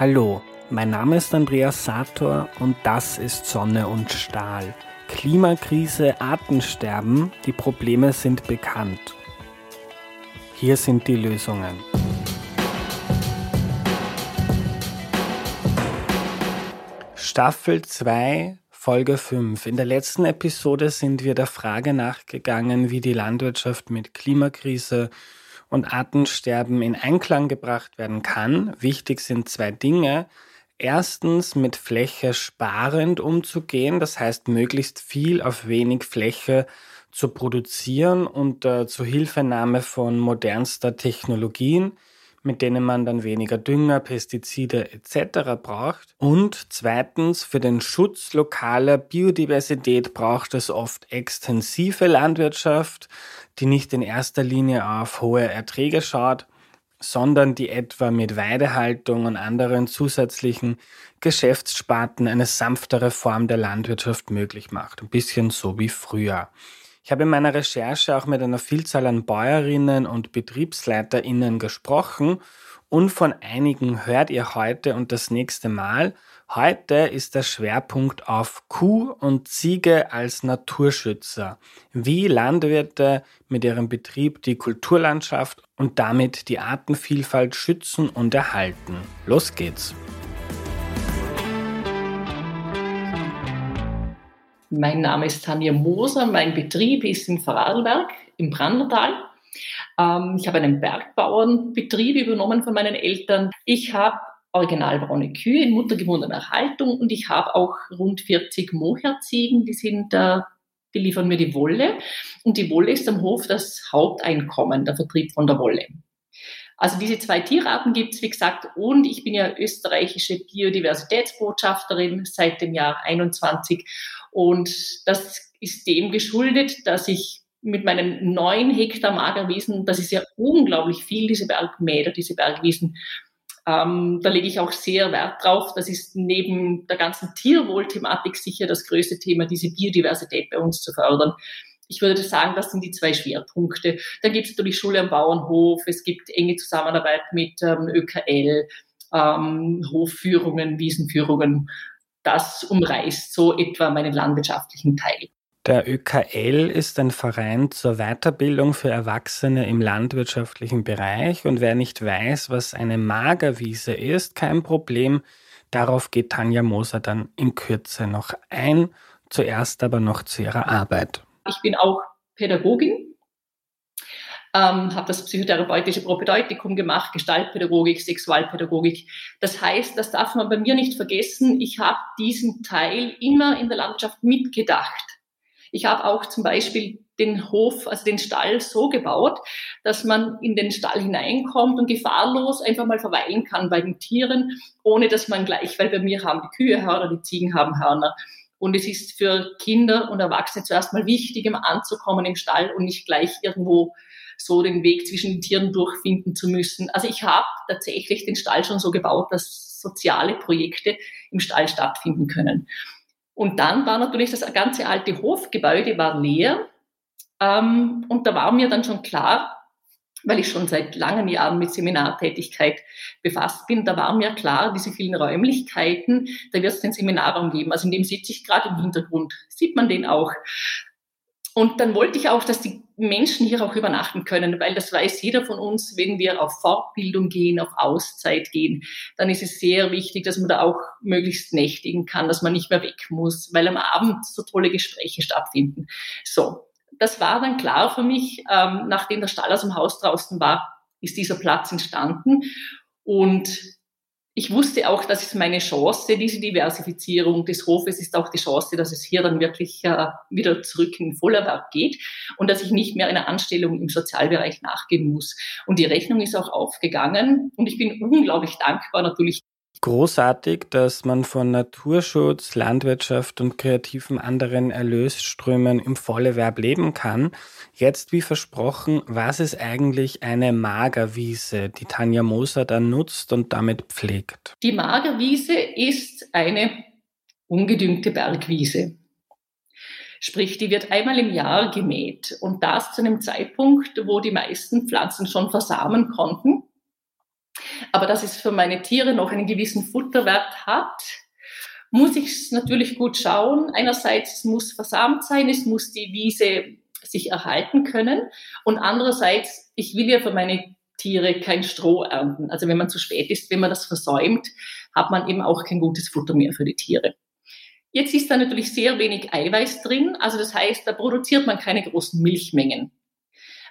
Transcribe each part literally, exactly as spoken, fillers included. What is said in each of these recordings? Hallo, mein Name ist Andreas Sator und das ist Sonne und Stahl. Klimakrise, Artensterben, die Probleme sind bekannt. Hier sind die Lösungen. Staffel zwei, Folge fünf. In der letzten Episode sind wir der Frage nachgegangen, wie die Landwirtschaft mit Klimakrise und Artensterben in Einklang gebracht werden kann. Wichtig sind zwei Dinge. Erstens, mit Fläche sparend umzugehen, das heißt, möglichst viel auf wenig Fläche zu produzieren unter Zuhilfenahme von modernster Technologien, mit denen man dann weniger Dünger, Pestizide et cetera braucht. Und zweitens, für den Schutz lokaler Biodiversität braucht es oft extensive Landwirtschaft, die nicht in erster Linie auf hohe Erträge schaut, sondern die etwa mit Weidehaltung und anderen zusätzlichen Geschäftssparten eine sanftere Form der Landwirtschaft möglich macht. Ein bisschen so wie früher. Ich habe in meiner Recherche auch mit einer Vielzahl an Bäuerinnen und BetriebsleiterInnen gesprochen und von einigen hört ihr heute und das nächste Mal. Heute ist der Schwerpunkt auf Kuh und Ziege als Naturschützer, wie Landwirte mit ihrem Betrieb die Kulturlandschaft und damit die Artenvielfalt schützen und erhalten. Los geht's! Mein Name ist Tanja Moser, mein Betrieb ist in Vorarlberg, im Brandertal. Ähm, ich habe einen Bergbauernbetrieb übernommen von meinen Eltern. Ich habe originalbraune Kühe in muttergebundener Haltung und ich habe auch rund vierzig Mohairziegen, die sind, äh, die liefern mir die Wolle. Und die Wolle ist am Hof das Haupteinkommen, der Vertrieb von der Wolle. Also diese zwei Tierarten gibt es, wie gesagt, und ich bin ja österreichische Biodiversitätsbotschafterin seit dem Jahr einundzwanzig. Und das ist dem geschuldet, dass ich mit meinen neun Hektar Magerwiesen, das ist ja unglaublich viel, diese Bergmäder, diese Bergwiesen, ähm, da lege ich auch sehr Wert drauf. Das ist neben der ganzen Tierwohlthematik sicher das größte Thema, diese Biodiversität bei uns zu fördern. Ich würde sagen, das sind die zwei Schwerpunkte. Dann gibt es natürlich Schule am Bauernhof, es gibt enge Zusammenarbeit mit ähm, Ö K L, ähm, Hofführungen, Wiesenführungen. Das umreißt so etwa meinen landwirtschaftlichen Teil. Der Ö K L ist ein Verein zur Weiterbildung für Erwachsene im landwirtschaftlichen Bereich. Und wer nicht weiß, was eine Magerwiese ist, kein Problem. Darauf geht Tanja Moser dann in Kürze noch ein. Zuerst aber noch zu ihrer Arbeit. Ich bin auch Pädagogin, ähm, habe das psychotherapeutische Propädeutikum gemacht, Gestaltpädagogik, Sexualpädagogik. Das heißt, das darf man bei mir nicht vergessen, ich habe diesen Teil immer in der Landschaft mitgedacht. Ich habe auch zum Beispiel den Hof, also den Stall so gebaut, dass man in den Stall hineinkommt und gefahrlos einfach mal verweilen kann bei den Tieren, ohne dass man gleich, weil bei mir haben die Kühe Hörner, die Ziegen haben Hörner. Und es ist für Kinder und Erwachsene zuerst mal wichtig, um anzukommen im Stall und nicht gleich irgendwo so den Weg zwischen den Tieren durchfinden zu müssen. Also ich habe tatsächlich den Stall schon so gebaut, dass soziale Projekte im Stall stattfinden können. Und dann war natürlich das ganze alte Hofgebäude war leer. Ähm, und da war mir dann schon klar, weil ich schon seit langen Jahren mit Seminartätigkeit befasst bin, da war mir klar, diese vielen Räumlichkeiten, da wird es den Seminarraum geben. Also in dem sitze ich gerade im Hintergrund, sieht man den auch. Und dann wollte ich auch, dass die Menschen hier auch übernachten können, weil das weiß jeder von uns, wenn wir auf Fortbildung gehen, auf Auszeit gehen, dann ist es sehr wichtig, dass man da auch möglichst nächtigen kann, dass man nicht mehr weg muss, weil am Abend so tolle Gespräche stattfinden. So. Das war dann klar für mich, ähm, nachdem der Stall aus dem Haus draußen war, ist dieser Platz entstanden. Und ich wusste auch, das ist meine Chance, diese Diversifizierung des Hofes ist auch die Chance, dass es hier dann wirklich äh, wieder zurück in den Vollerwerb geht und dass ich nicht mehr einer Anstellung im Sozialbereich nachgehen muss. Und die Rechnung ist auch aufgegangen und ich bin unglaublich dankbar natürlich. Großartig, dass man von Naturschutz, Landwirtschaft und kreativen anderen Erlösströmen im Vollerwerb leben kann. Jetzt, wie versprochen, was ist eigentlich eine Magerwiese, die Tanja Moser dann nutzt und damit pflegt? Die Magerwiese ist eine ungedüngte Bergwiese. Sprich, die wird einmal im Jahr gemäht und das zu einem Zeitpunkt, wo die meisten Pflanzen schon versamen konnten. Aber dass es für meine Tiere noch einen gewissen Futterwert hat, muss ich natürlich gut schauen. Einerseits muss versamt sein, es muss die Wiese sich erhalten können. Und andererseits, ich will ja für meine Tiere kein Stroh ernten. Also wenn man zu spät ist, wenn man das versäumt, hat man eben auch kein gutes Futter mehr für die Tiere. Jetzt ist da natürlich sehr wenig Eiweiß drin. Also das heißt, da produziert man keine großen Milchmengen.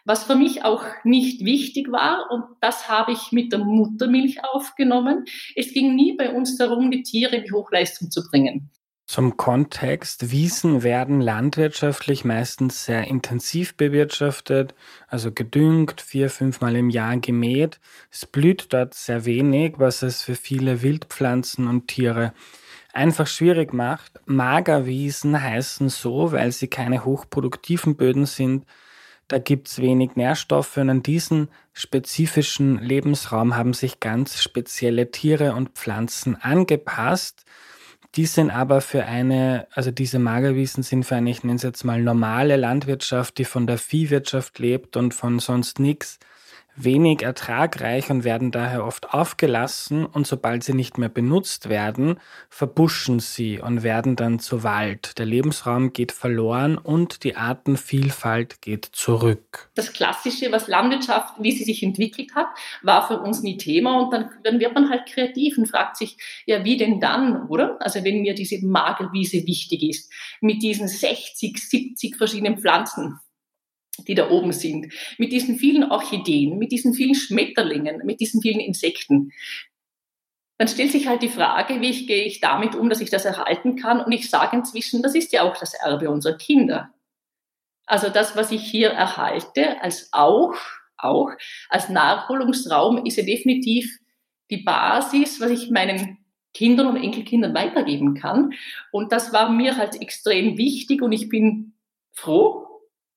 Was für mich auch nicht wichtig war, und das habe ich mit der Muttermilch aufgenommen, es ging nie bei uns darum, die Tiere in die Hochleistung zu bringen. Zum Kontext, Wiesen werden landwirtschaftlich meistens sehr intensiv bewirtschaftet, also gedüngt, vier, fünfmal im Jahr gemäht. Es blüht dort sehr wenig, was es für viele Wildpflanzen und Tiere einfach schwierig macht. Magerwiesen heißen so, weil sie keine hochproduktiven Böden sind. Da gibt es wenig Nährstoffe und an diesen spezifischen Lebensraum haben sich ganz spezielle Tiere und Pflanzen angepasst. Die sind aber für eine, also diese Magerwiesen sind für eine, ich nenne es jetzt mal, normale Landwirtschaft, die von der Viehwirtschaft lebt und von sonst nichts, wenig ertragreich und werden daher oft aufgelassen. Und sobald sie nicht mehr benutzt werden, verbuschen sie und werden dann zu Wald. Der Lebensraum geht verloren und die Artenvielfalt geht zurück. Das Klassische, was Landwirtschaft, wie sie sich entwickelt hat, war für uns nie Thema. Und dann, dann wird man halt kreativ und fragt sich, ja wie denn dann, oder? Also wenn mir diese Magerwiese wichtig ist, mit diesen sechzig, siebzig verschiedenen Pflanzen, die da oben sind, mit diesen vielen Orchideen, mit diesen vielen Schmetterlingen, mit diesen vielen Insekten. Dann stellt sich halt die Frage, wie ich, gehe ich damit um, dass ich das erhalten kann? Und ich sage inzwischen, das ist ja auch das Erbe unserer Kinder. Also das, was ich hier erhalte, als auch, auch als Naherholungsraum, ist ja definitiv die Basis, was ich meinen Kindern und Enkelkindern weitergeben kann. Und das war mir halt extrem wichtig und ich bin froh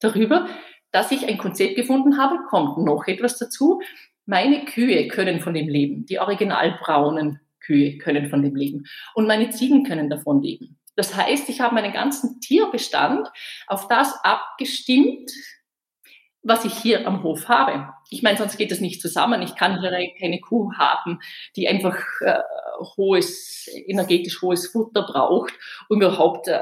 darüber, dass ich ein Konzept gefunden habe, kommt noch etwas dazu. Meine Kühe können von dem leben. Die originalbraunen Kühe können von dem leben. Und meine Ziegen können davon leben. Das heißt, ich habe meinen ganzen Tierbestand auf das abgestimmt, was ich hier am Hof habe. Ich meine, sonst geht das nicht zusammen. Ich kann keine Kuh haben, die einfach äh, hohes, energetisch hohes Futter braucht, um überhaupt äh,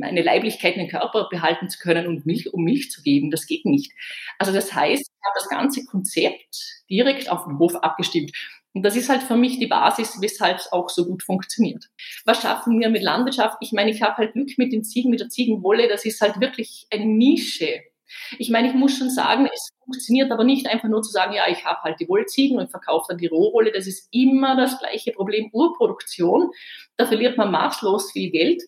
eine Leiblichkeit in den Körper behalten zu können und Milch, um Milch zu geben. Das geht nicht. Also das heißt, ich habe das ganze Konzept direkt auf den Hof abgestimmt. Und das ist halt für mich die Basis, weshalb es auch so gut funktioniert. Was schaffen wir mit Landwirtschaft? Ich meine, ich habe halt Glück mit den Ziegen, mit der Ziegenwolle. Das ist halt wirklich eine Nische. Ich meine, ich muss schon sagen, es funktioniert aber nicht einfach nur zu sagen, ja, ich habe halt die Wollziegen und verkaufe dann die Rohwolle. Das ist immer das gleiche Problem. Urproduktion, da verliert man maßlos viel Geld,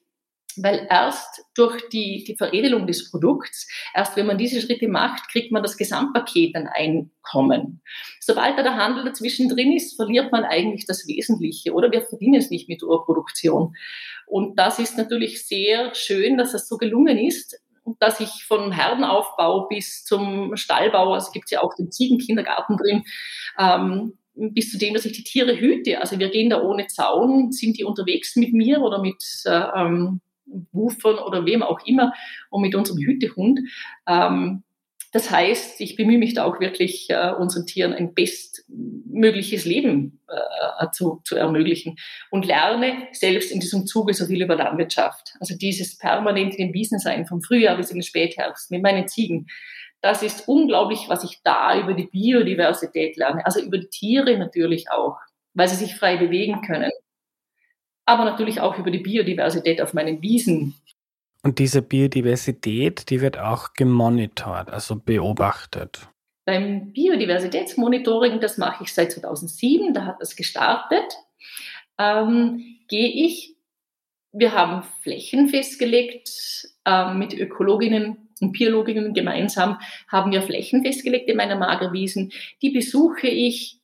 weil erst durch die, die Veredelung des Produkts, erst wenn man diese Schritte macht, kriegt man das Gesamtpaket an Einkommen. Sobald da der Handel dazwischen drin ist, verliert man eigentlich das Wesentliche, oder? Wir verdienen es nicht mit Urproduktion. Und das ist natürlich sehr schön, dass das so gelungen ist, dass ich vom Herdenaufbau bis zum Stallbau, also gibt es ja auch den Ziegenkindergarten drin, ähm, bis zu dem, dass ich die Tiere hüte. Also wir gehen da ohne Zaun, sind die unterwegs mit mir oder mit ähm, Wufern oder wem auch immer und mit unserem Hütehund. Ähm, das heißt, ich bemühe mich da auch wirklich, äh, unseren Tieren ein bestmögliches Leben äh, zu, zu ermöglichen und lerne selbst in diesem Zuge so viel über Landwirtschaft. Also dieses permanent in dem Wiesen sein, vom Frühjahr bis in den Spätherbst mit meinen Ziegen, das ist unglaublich, was ich da über die Biodiversität lerne, also über die Tiere natürlich auch, weil sie sich frei bewegen können, aber natürlich auch über die Biodiversität auf meinen Wiesen. Und diese Biodiversität, die wird auch gemonitort, also beobachtet. Beim Biodiversitätsmonitoring, das mache ich seit zweitausendsieben, da hat das gestartet, ähm, gehe ich, wir haben Flächen festgelegt, ähm, mit Ökologinnen und Biologinnen gemeinsam haben wir Flächen festgelegt in meiner Magerwiesen, die besuche ich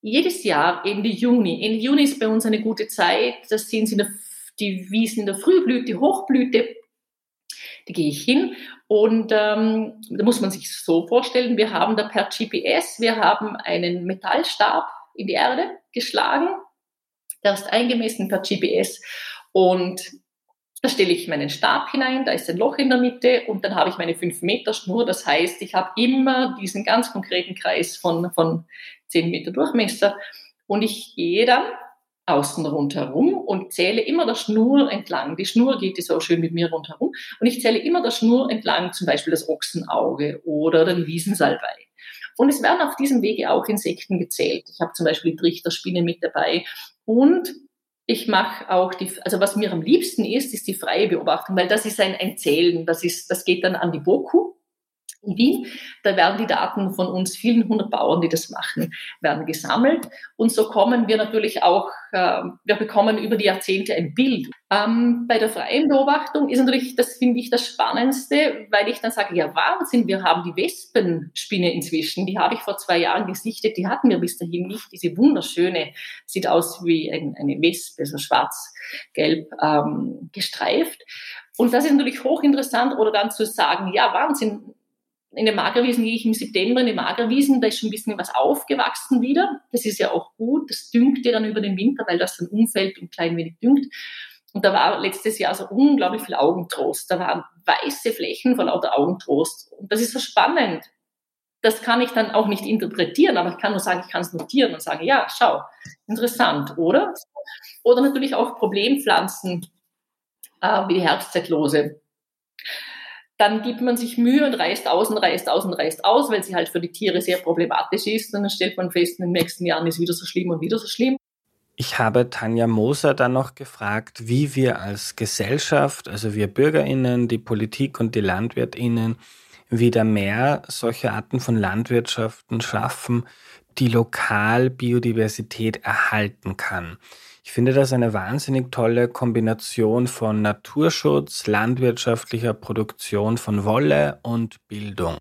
jedes Jahr Ende Juni. Ende Juni ist bei uns eine gute Zeit, das sehen Sie in der die Wiesen der Frühblüte, die Hochblüte, da gehe ich hin und ähm, da muss man sich so vorstellen, wir haben da per G P S, wir haben einen Metallstab in die Erde geschlagen, der ist eingemessen per G P S und Da stelle ich meinen Stab hinein, da ist ein Loch in der Mitte und dann habe ich meine fünf Meter Schnur. Das heißt, ich habe immer diesen ganz konkreten Kreis von, von zehn Meter Durchmesser und ich gehe dann außen rundherum und zähle immer der Schnur entlang. Die Schnur geht die so schön mit mir rundherum und ich zähle immer der Schnur entlang, zum Beispiel das Ochsenauge oder den Wiesensalbei. Und es werden auf diesem Wege auch Insekten gezählt. Ich habe zum Beispiel die Trichterspinne mit dabei und ich mache auch die, also was mir am liebsten ist, ist die freie Beobachtung, weil das ist ein, ein Zählen, das ist, das geht dann an die Boku in Wien. Da werden die Daten von uns vielen hundert Bauern, die das machen, werden gesammelt. Und so kommen wir natürlich auch, äh, wir bekommen über die Jahrzehnte ein Bild. Ähm, bei der freien Beobachtung ist natürlich, das finde ich das Spannendste, weil ich dann sage, ja Wahnsinn, wir haben die Wespenspinne inzwischen. Die habe ich vor zwei Jahren gesichtet, die hatten wir bis dahin nicht. Diese wunderschöne, sieht aus wie ein, eine Wespe, so schwarz-gelb ähm, gestreift. Und das ist natürlich hochinteressant, oder dann zu sagen, ja Wahnsinn, in den Magerwiesen gehe ich im September, in den Magerwiesen, da ist schon ein bisschen was aufgewachsen wieder. Das ist ja auch gut, das düngt dir dann über den Winter, weil das dann umfällt und klein wenig düngt. Und da war letztes Jahr so unglaublich viel Augentrost. Da waren weiße Flächen vor lauter Augentrost. Und das ist so spannend. Das kann ich dann auch nicht interpretieren, aber ich kann nur sagen, ich kann es notieren und sagen, ja, schau, interessant, oder? Oder natürlich auch Problempflanzen äh, wie die Herbstzeitlose. Dann gibt man sich Mühe und reißt aus und reißt aus und reißt aus, weil sie halt für die Tiere sehr problematisch ist. Und dann stellt man fest, in den nächsten Jahren ist wieder so schlimm und wieder so schlimm. Ich habe Tanja Moser dann noch gefragt, wie wir als Gesellschaft, also wir BürgerInnen, die Politik und die LandwirtInnen, wieder mehr solche Arten von Landwirtschaften schaffen, die lokal Biodiversität erhalten kann. Ich finde das eine wahnsinnig tolle Kombination von Naturschutz, landwirtschaftlicher Produktion von Wolle und Bildung.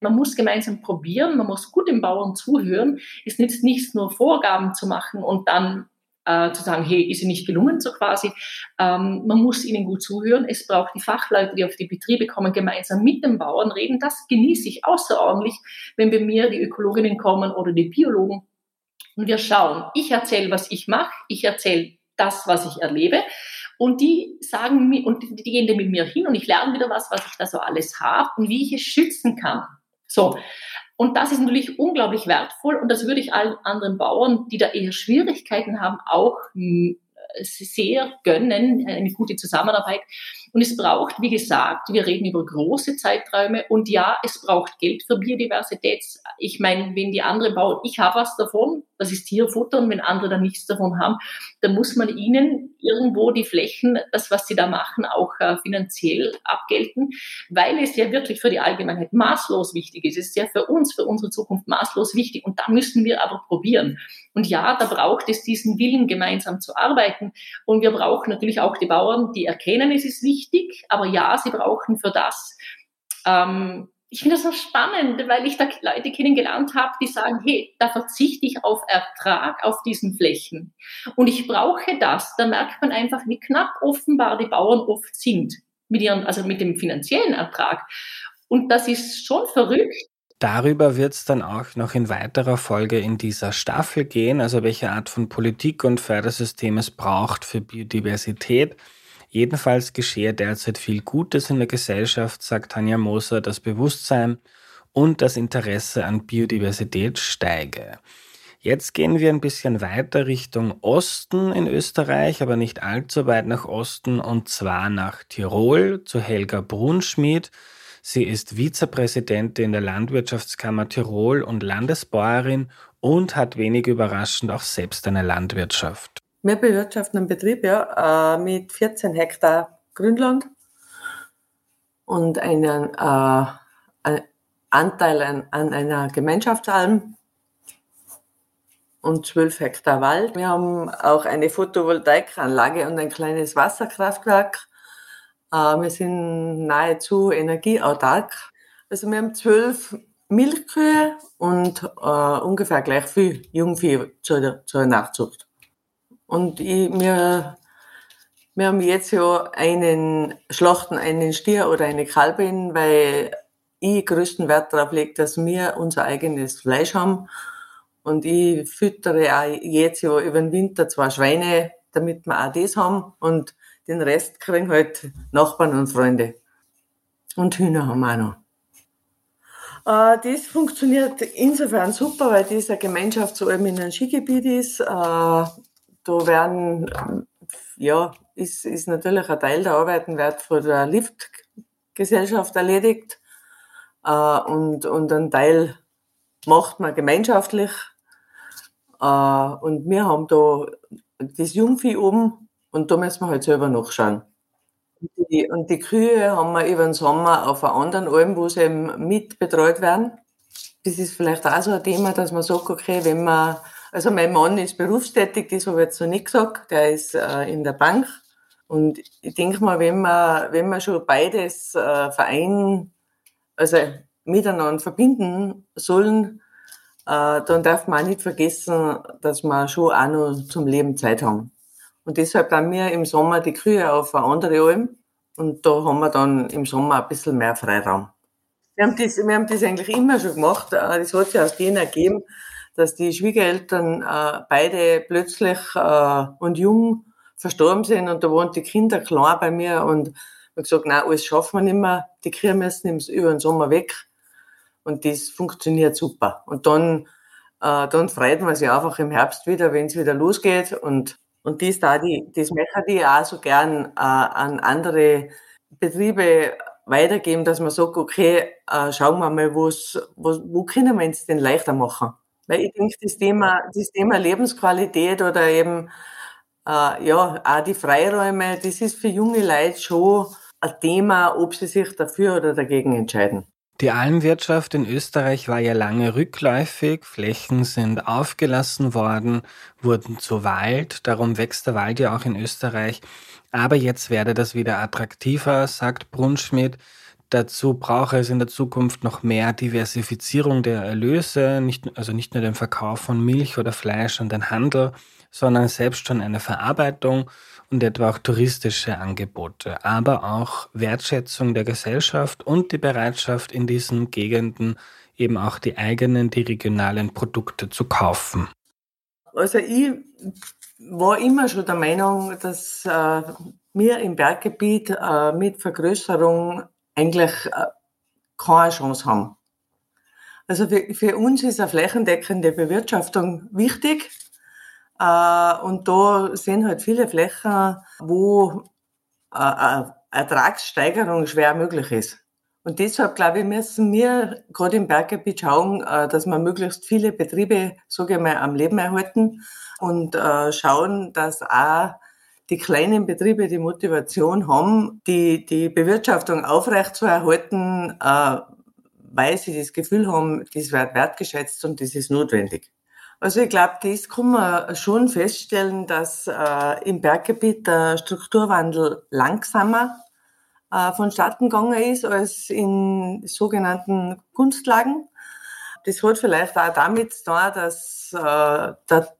Man muss gemeinsam probieren, man muss gut den Bauern zuhören. Es nützt nichts, nur Vorgaben zu machen und dann äh, zu sagen, hey, ist ihnen nicht gelungen, so quasi. Ähm, man muss ihnen gut zuhören. Es braucht die Fachleute, die auf die Betriebe kommen, gemeinsam mit den Bauern reden. Das genieße ich außerordentlich, wenn bei mir die Ökologinnen kommen oder die Biologen. Und wir schauen, ich erzähle, was ich mache, ich erzähle das, was ich erlebe und die sagen mir, und die gehen dann mit mir hin und ich lerne wieder was, was ich da so alles habe und wie ich es schützen kann. So. Und das ist natürlich unglaublich wertvoll und das würde ich allen anderen Bauern, die da eher Schwierigkeiten haben, auch sehr gönnen, eine gute Zusammenarbeit. Und es braucht, wie gesagt, wir reden über große Zeiträume und ja, es braucht Geld für Biodiversität. Ich meine, wenn die anderen bauen, ich habe was davon, das ist Tierfutter und wenn andere dann nichts davon haben, dann muss man ihnen irgendwo die Flächen, das, was sie da machen, auch äh, finanziell abgelten, weil es ja wirklich für die Allgemeinheit maßlos wichtig ist. Es ist ja für uns, für unsere Zukunft maßlos wichtig und da müssen wir aber probieren. Und ja, da braucht es diesen Willen, gemeinsam zu arbeiten und wir brauchen natürlich auch die Bauern, die erkennen, es ist wichtig, aber ja, sie brauchen für das. Ähm, ich finde das so spannend, weil ich da Leute kennengelernt habe, die sagen, hey, da verzichte ich auf Ertrag auf diesen Flächen und ich brauche das. Da merkt man einfach, wie knapp offenbar die Bauern oft sind, mit ihren, also mit dem finanziellen Ertrag. Und das ist schon verrückt. Darüber wird es dann auch noch in weiterer Folge in dieser Staffel gehen, also welche Art von Politik und Fördersystem es braucht für Biodiversität. Jedenfalls geschehe derzeit viel Gutes in der Gesellschaft, sagt Tanja Moser, das Bewusstsein und das Interesse an Biodiversität steige. Jetzt gehen wir ein bisschen weiter Richtung Osten in Österreich, aber nicht allzu weit nach Osten und zwar nach Tirol zu Helga Brunnschmid. Sie ist Vizepräsidentin der Landwirtschaftskammer Tirol und Landesbäuerin und hat wenig überraschend auch selbst eine Landwirtschaft. Wir bewirtschaften einen Betrieb ja, mit vierzehn Hektar Grünland und einen äh, Anteil an, an einer Gemeinschaftsalm und zwölf Hektar Wald. Wir haben auch eine Photovoltaikanlage und ein kleines Wasserkraftwerk. Äh, wir sind nahezu energieautark. Also wir haben zwölf Milchkühe und äh, ungefähr gleich viel Jungvieh zur, zur Nachzucht. Und ich, wir, wir haben jetzt ja einen Schlachten, einen Stier oder eine Kalbin, weil ich größten Wert darauf lege, dass wir unser eigenes Fleisch haben. Und ich füttere auch jetzt ja über den Winter zwei Schweine, damit wir auch das haben. Und Den Rest kriegen halt Nachbarn und Freunde. Und Hühner haben wir auch noch. Das funktioniert insofern super, weil das eine Gemeinschaft zu allem in einem Skigebiet ist. Da werden, ja, ist, ist natürlich ein Teil der Arbeiten wird von der Liftgesellschaft erledigt. Und, und einen Teil macht man gemeinschaftlich. Und wir haben da das Jungvieh oben und da müssen wir halt selber nachschauen. Die, und die Kühe haben wir über den Sommer auf einer anderen Alm, wo sie eben mit betreut werden. Das ist vielleicht auch so ein Thema, dass man sagt, okay, wenn man, also mein Mann ist berufstätig, das habe ich jetzt noch nicht gesagt, der ist äh, in der Bank. Und ich denke mal, wenn man, wenn man schon beides äh, vereinen, also miteinander verbinden sollen, äh, dann darf man auch nicht vergessen, dass wir schon auch noch zum Leben Zeit haben. Und deshalb haben wir im Sommer die Kühe auf eine andere Alm und da haben wir dann im Sommer ein bisschen mehr Freiraum. Wir haben das, wir haben das eigentlich immer schon gemacht. Das hat sich aus denen ergeben, dass die Schwiegereltern äh, beide plötzlich äh, und jung verstorben sind und da waren die Kinder klein bei mir und ich habe gesagt, nein, alles schaffen wir nicht mehr, die Kühe müssen über den Sommer weg und das funktioniert super. Und dann, äh, dann freut man sich einfach im Herbst wieder, wenn es wieder losgeht und Und das, da, die, das möchte ich auch so gern äh, an andere Betriebe weitergeben, dass man sagt, okay, äh, schauen wir mal, wo's, wo, wo können wir uns denn leichter machen? Weil ich denke, das Thema, das Thema Lebensqualität oder eben äh, ja, auch die Freiräume, das ist für junge Leute schon ein Thema, ob sie sich dafür oder dagegen entscheiden. Die Almwirtschaft in Österreich war ja lange rückläufig, Flächen sind aufgelassen worden, wurden zu Wald, darum wächst der Wald ja auch in Österreich. Aber jetzt werde das wieder attraktiver, sagt Brunnschmid. Dazu brauche es in der Zukunft noch mehr Diversifizierung der Erlöse, nicht, also nicht nur den Verkauf von Milch oder Fleisch an den Handel, sondern selbst schon eine Verarbeitung und etwa auch touristische Angebote, aber auch Wertschätzung der Gesellschaft und die Bereitschaft, in diesen Gegenden eben auch die eigenen, die regionalen Produkte zu kaufen. Also ich war immer schon der Meinung, dass äh, wir im Berggebiet äh, mit Vergrößerung eigentlich äh, keine Chance haben. Also für, für uns ist eine flächendeckende Bewirtschaftung wichtig. Und da sind halt viele Flächen, wo eine Ertragssteigerung schwer möglich ist. Und deshalb, glaube ich, müssen wir gerade im Berggebiet schauen, dass wir möglichst viele Betriebe, sage ich mal, am Leben erhalten und schauen, dass auch die kleinen Betriebe die Motivation haben, die, die Bewirtschaftung aufrecht zu erhalten, weil sie das Gefühl haben, das wird wertgeschätzt und das ist notwendig. Also ich glaube, das kann man schon feststellen, dass äh, im Berggebiet der Strukturwandel langsamer äh, vonstatten gegangen ist als in sogenannten Kunstlagen. Das hat vielleicht auch damit zu tun, dass äh, der,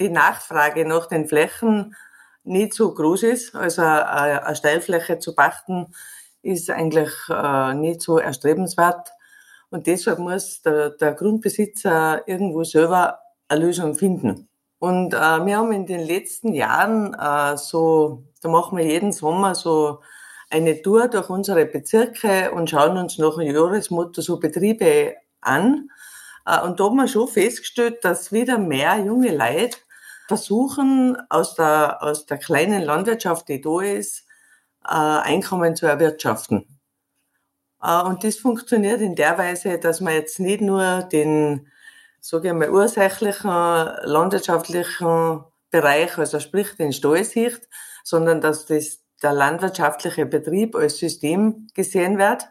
die Nachfrage nach den Flächen nicht so groß ist. Also eine, eine Steilfläche zu pachten ist eigentlich äh, nicht so erstrebenswert. Und deshalb muss der, der Grundbesitzer irgendwo selber eine Lösung finden. Und äh, wir haben in den letzten Jahren äh, so, da machen wir jeden Sommer so eine Tour durch unsere Bezirke und schauen uns nach dem Jahresmotto so Betriebe an. Äh, und da haben wir schon festgestellt, dass wieder mehr junge Leute versuchen, aus der, aus der kleinen Landwirtschaft, die da ist, äh, Einkommen zu erwirtschaften. Äh, und das funktioniert in der Weise, dass man jetzt nicht nur den sage ich mal, ursächlichen landwirtschaftlichen Bereich, also sprich den Stall sieht, sondern dass das der landwirtschaftliche Betrieb als System gesehen wird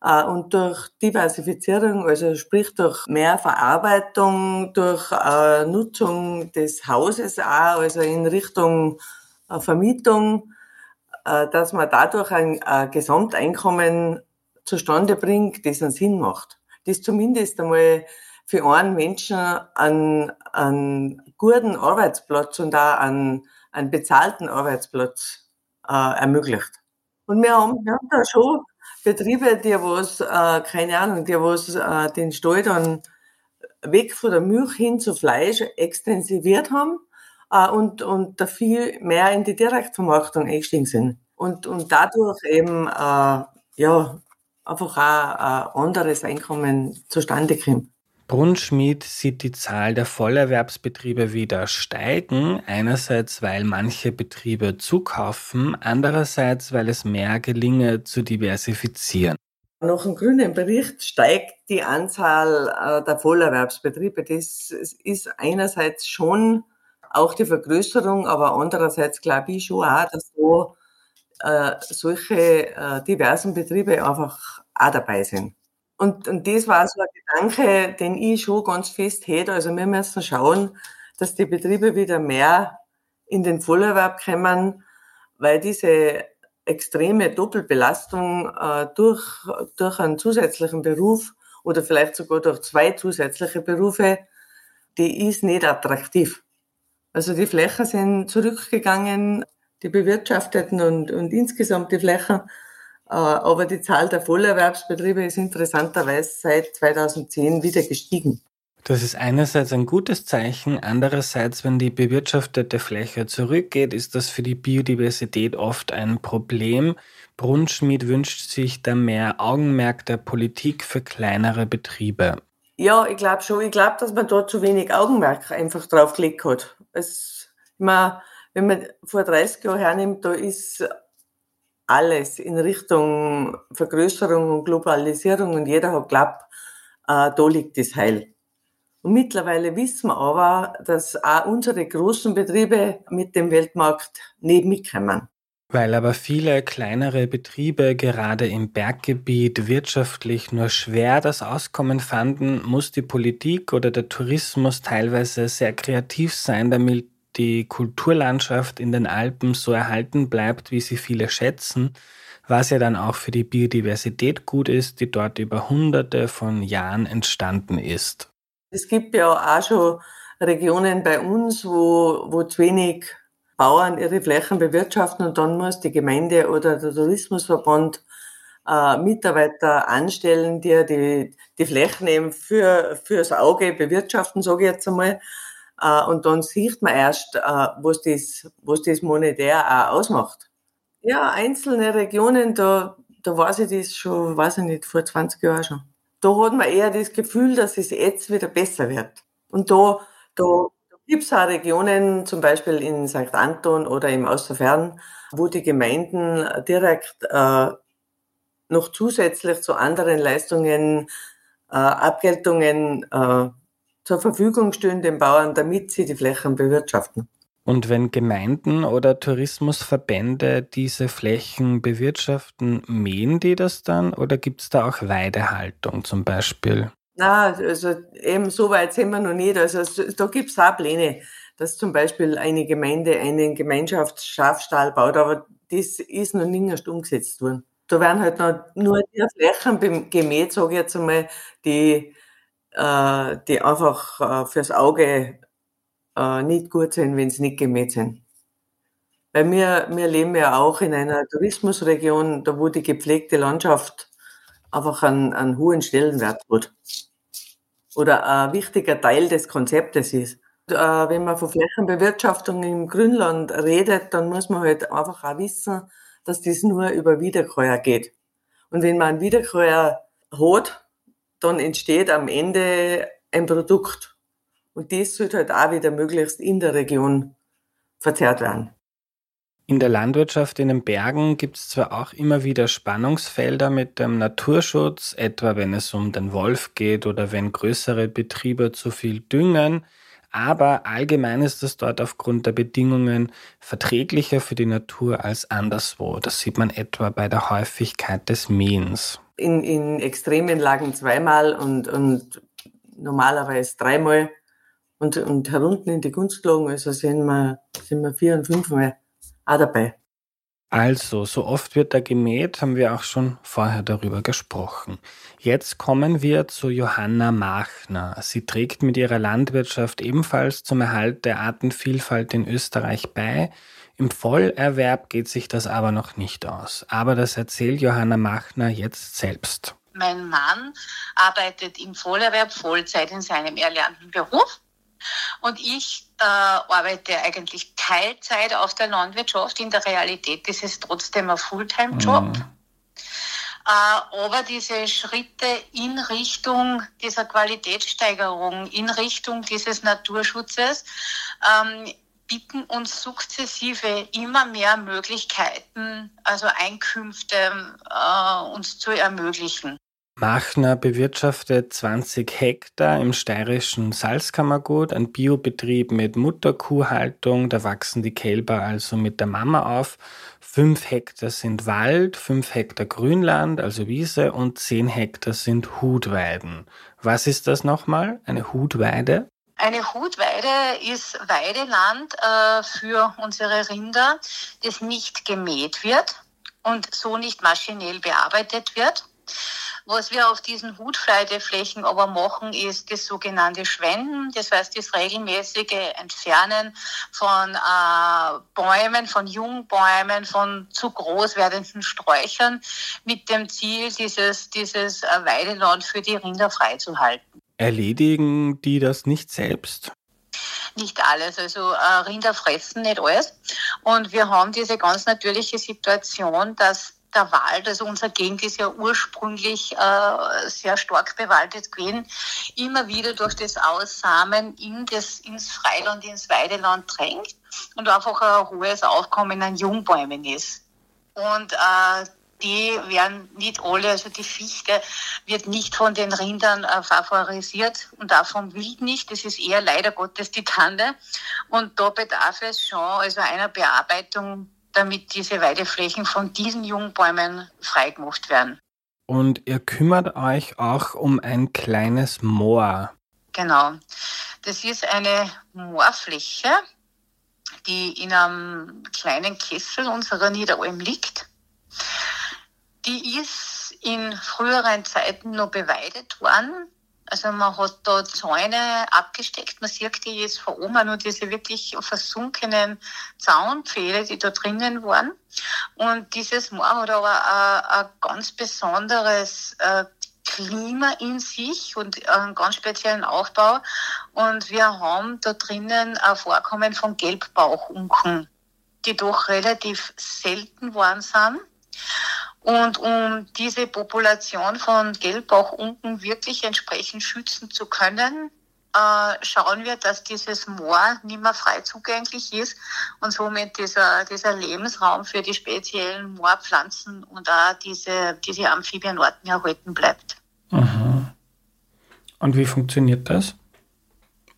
und durch Diversifizierung, also sprich durch mehr Verarbeitung, durch Nutzung des Hauses auch, also in Richtung Vermietung, dass man dadurch ein Gesamteinkommen zustande bringt, das einen Sinn macht. Das zumindest einmal für einen Menschen einen, einen guten Arbeitsplatz und auch einen, einen bezahlten Arbeitsplatz äh, ermöglicht. Und wir haben, wir haben da schon Betriebe, die was, äh, keine Ahnung, die was äh, den Stall dann weg von der Milch hin zu Fleisch extensiviert haben, äh, und, und da viel mehr in die Direktvermarktung eingestiegen sind. Und, und dadurch eben, äh, ja, einfach auch ein anderes Einkommen zustande kommt. Brunnschmid sieht die Zahl der Vollerwerbsbetriebe wieder steigen, einerseits weil manche Betriebe zukaufen, andererseits weil es mehr gelinge zu diversifizieren. Nach dem grünen Bericht steigt die Anzahl der Vollerwerbsbetriebe. Das ist einerseits schon auch die Vergrößerung, aber andererseits glaube ich schon auch, dass so äh, solche äh, diversen Betriebe einfach auch dabei sind. Und, und das war so ein Gedanke, den ich schon ganz fest hätte. Also wir müssen schauen, dass die Betriebe wieder mehr in den Vollerwerb kommen, weil diese extreme Doppelbelastung äh, durch, durch einen zusätzlichen Beruf oder vielleicht sogar durch zwei zusätzliche Berufe, die ist nicht attraktiv. Also die Flächen sind zurückgegangen, die bewirtschafteten und, und insgesamt die Flächen. Aber die Zahl der Vollerwerbsbetriebe ist interessanterweise seit zweitausendzehn wieder gestiegen. Das ist einerseits ein gutes Zeichen, andererseits, wenn die bewirtschaftete Fläche zurückgeht, ist das für die Biodiversität oft ein Problem. Brunnschmid wünscht sich da mehr Augenmerk der Politik für kleinere Betriebe. Ja, ich glaube schon. Ich glaube, dass man dort zu wenig Augenmerk einfach drauf gelegt hat. Es, man, wenn man vor dreißig Jahren hernimmt, da ist alles in Richtung Vergrößerung und Globalisierung und jeder hat geglaubt, äh, da liegt das Heil. Und mittlerweile wissen wir aber, dass auch unsere großen Betriebe mit dem Weltmarkt nicht mitkommen. Weil aber viele kleinere Betriebe gerade im Berggebiet wirtschaftlich nur schwer das Auskommen fanden, muss die Politik oder der Tourismus teilweise sehr kreativ sein, damit die Kulturlandschaft in den Alpen so erhalten bleibt, wie sie viele schätzen, was ja dann auch für die Biodiversität gut ist, die dort über hunderte von Jahren entstanden ist. Es gibt ja auch schon Regionen bei uns, wo, wo zu wenig Bauern ihre Flächen bewirtschaften und dann muss die Gemeinde oder der Tourismusverband äh, Mitarbeiter anstellen, die die, die Flächen eben für, fürs Auge bewirtschaften, sage ich jetzt einmal. Und dann sieht man erst, was das, was das monetär auch ausmacht. Ja, einzelne Regionen, da, da weiß ich das schon, weiß ich nicht, vor zwanzig Jahren schon. Da hat man eher das Gefühl, dass es jetzt wieder besser wird. Und da, da gibt es auch Regionen, zum Beispiel in Sankt Anton oder im Außerfern, wo die Gemeinden direkt äh, noch zusätzlich zu anderen Leistungen, äh, Abgeltungen äh, zur Verfügung stehen den Bauern, damit sie die Flächen bewirtschaften. Und wenn Gemeinden oder Tourismusverbände diese Flächen bewirtschaften, mähen die das dann oder gibt es da auch Weidehaltung zum Beispiel? Nein, also eben so weit sind wir noch nicht. Also da gibt es auch Pläne, dass zum Beispiel eine Gemeinde einen Gemeinschaftsschafstall baut, aber das ist noch nicht erst umgesetzt worden. Da werden halt noch nur die Flächen gemäht, sage ich jetzt einmal, die die einfach fürs Auge nicht gut sind, wenn sie nicht gemäht sind. Weil wir, wir leben ja auch in einer Tourismusregion, da wo die gepflegte Landschaft einfach einen, einen hohen Stellenwert hat. Oder ein wichtiger Teil des Konzeptes ist. Und wenn man von Flächenbewirtschaftung im Grünland redet, dann muss man halt einfach auch wissen, dass das nur über Wiederkäuer geht. Und wenn man einen Wiederkäuer hat, dann entsteht am Ende ein Produkt. Und das sollte halt auch wieder möglichst in der Region verzehrt werden. In der Landwirtschaft in den Bergen gibt es zwar auch immer wieder Spannungsfelder mit dem Naturschutz, etwa wenn es um den Wolf geht oder wenn größere Betriebe zu viel düngen, aber allgemein ist es dort aufgrund der Bedingungen verträglicher für die Natur als anderswo. Das sieht man etwa bei der Häufigkeit des Mähens. In, in extremen Lagen zweimal und, und normalerweise dreimal und, und herunten in die Gunstlagen, also sind wir, sind wir vier- und fünfmal auch dabei. Also, so oft wird da gemäht, haben wir auch schon vorher darüber gesprochen. Jetzt kommen wir zu Johanna Marchner. Sie trägt mit ihrer Landwirtschaft ebenfalls zum Erhalt der Artenvielfalt in Österreich bei. Im Vollerwerb geht sich das aber noch nicht aus. Aber das erzählt Johanna Marchner jetzt selbst. Mein Mann arbeitet im Vollerwerb Vollzeit in seinem erlernten Beruf Und ich äh, arbeite eigentlich Teilzeit auf der Landwirtschaft. In der Realität ist es trotzdem ein Fulltime-Job. Mhm. Äh, aber diese Schritte in Richtung dieser Qualitätssteigerung, in Richtung dieses Naturschutzes, ähm, bieten uns sukzessive immer mehr Möglichkeiten, also Einkünfte äh, uns zu ermöglichen. Marchner bewirtschaftet zwanzig Hektar im steirischen Salzkammergut, ein Biobetrieb mit Mutterkuhhaltung, da wachsen die Kälber also mit der Mama auf. Fünf Hektar sind Wald, fünf Hektar Grünland, also Wiese, und zehn Hektar sind Hutweiden. Was ist das nochmal, eine Hutweide? Eine Hutweide ist Weideland äh, für unsere Rinder, das nicht gemäht wird und so nicht maschinell bearbeitet wird. Was wir auf diesen Hutweideflächen aber machen, ist das sogenannte Schwenden, das heißt das regelmäßige Entfernen von äh, Bäumen, von Jungbäumen, von zu groß werdenden Sträuchern mit dem Ziel, dieses, dieses äh, Weideland für die Rinder freizuhalten. Erledigen die das nicht selbst? Nicht alles, also äh, Rinder fressen nicht alles. Und wir haben diese ganz natürliche Situation, dass der Wald, also unser Gegend ist ja ursprünglich äh, sehr stark bewaldet gewesen, immer wieder durch das Aussamen in das, ins Freiland, ins Weideland drängt und einfach ein hohes Aufkommen an Jungbäumen ist. Und äh, die werden nicht alle, also die Fichte wird nicht von den Rindern äh, favorisiert und auch vom Wild nicht. Das ist eher leider Gottes die Tanne. Und da bedarf es schon also einer Bearbeitung, damit diese Weideflächen von diesen Jungbäumen freigemacht werden. Und ihr kümmert euch auch um ein kleines Moor. Genau. Das ist eine Moorfläche, die in einem kleinen Kessel unserer Niederalm liegt. Die ist in früheren Zeiten noch beweidet worden. Also man hat da Zäune abgesteckt. Man sieht die jetzt von oben nur diese wirklich versunkenen Zaunpfähle, die da drinnen waren. Und dieses Moor hat aber ein ganz besonderes Klima in sich und einen ganz speziellen Aufbau. Und wir haben da drinnen ein Vorkommen von Gelbbauchunken, die doch relativ selten waren sind. Und um diese Population von Gelbbauchunken wirklich entsprechend schützen zu können, äh, schauen wir, dass dieses Moor nicht mehr frei zugänglich ist und somit dieser, dieser Lebensraum für die speziellen Moorpflanzen und auch diese, diese Amphibienarten erhalten bleibt. Mhm. Und wie funktioniert das?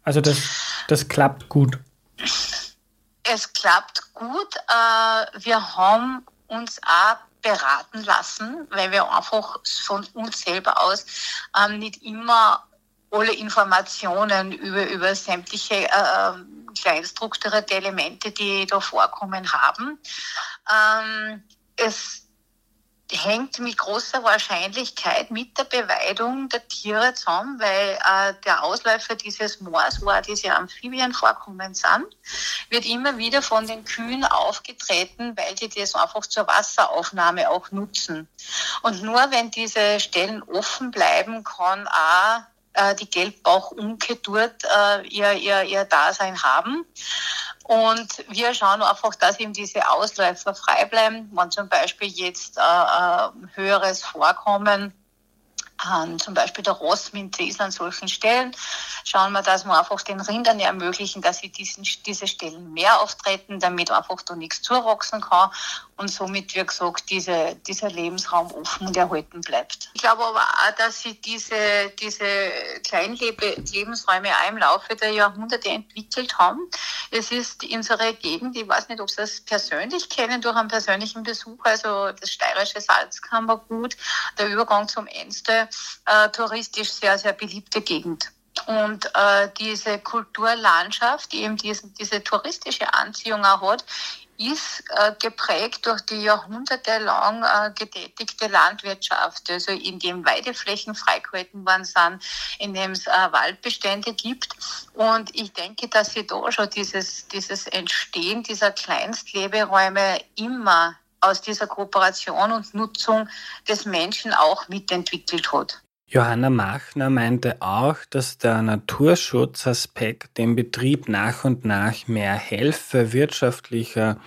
Also das, das klappt gut? Es klappt gut. Äh, wir haben uns auch beraten lassen, weil wir einfach von uns selber aus ähm, nicht immer alle Informationen über, über sämtliche äh, kleinstrukturierte Elemente, die da vorkommen, haben. Ähm, es hängt mit großer Wahrscheinlichkeit mit der Beweidung der Tiere zusammen, weil äh, der Ausläufer dieses Moors, wo auch diese Amphibienvorkommen sind, wird immer wieder von den Kühen aufgetreten, weil die das einfach zur Wasseraufnahme auch nutzen. Und nur wenn diese Stellen offen bleiben, kann auch äh, die Gelbbauchunke dort äh, ihr, ihr, ihr Dasein haben. Und wir schauen einfach, dass eben diese Ausläufer frei bleiben. Wenn zum Beispiel jetzt äh, ein höheres Vorkommen an zum Beispiel der Rossminze ist an solchen Stellen, schauen wir, dass wir einfach den Rindern ermöglichen, dass sie diesen, diese Stellen mehr auftreten, damit einfach da nichts zuwachsen kann und somit, wie gesagt, diese, dieser Lebensraum offen und erhalten bleibt. Ich glaube aber auch, dass sie diese, diese kleinen Lebensräume auch im Laufe der Jahrhunderte entwickelt haben. Es ist unsere Gegend, ich weiß nicht, ob Sie das persönlich kennen, durch einen persönlichen Besuch, also das steirische Salzkammergut, der Übergang zum Enste, äh, touristisch sehr, sehr beliebte Gegend. Und äh, diese Kulturlandschaft, die eben diesen, diese touristische Anziehung auch hat, ist äh, geprägt durch die jahrhundertelang äh, getätigte Landwirtschaft, also in dem Weideflächen freigehalten worden sind, in dem es äh, Waldbestände gibt. Und ich denke, dass sie da schon dieses, dieses Entstehen dieser Kleinstleberäume immer aus dieser Kooperation und Nutzung des Menschen auch mitentwickelt hat. Johanna Marchner meinte auch, dass der Naturschutzaspekt dem Betrieb nach und nach mehr helfe, wirtschaftlicher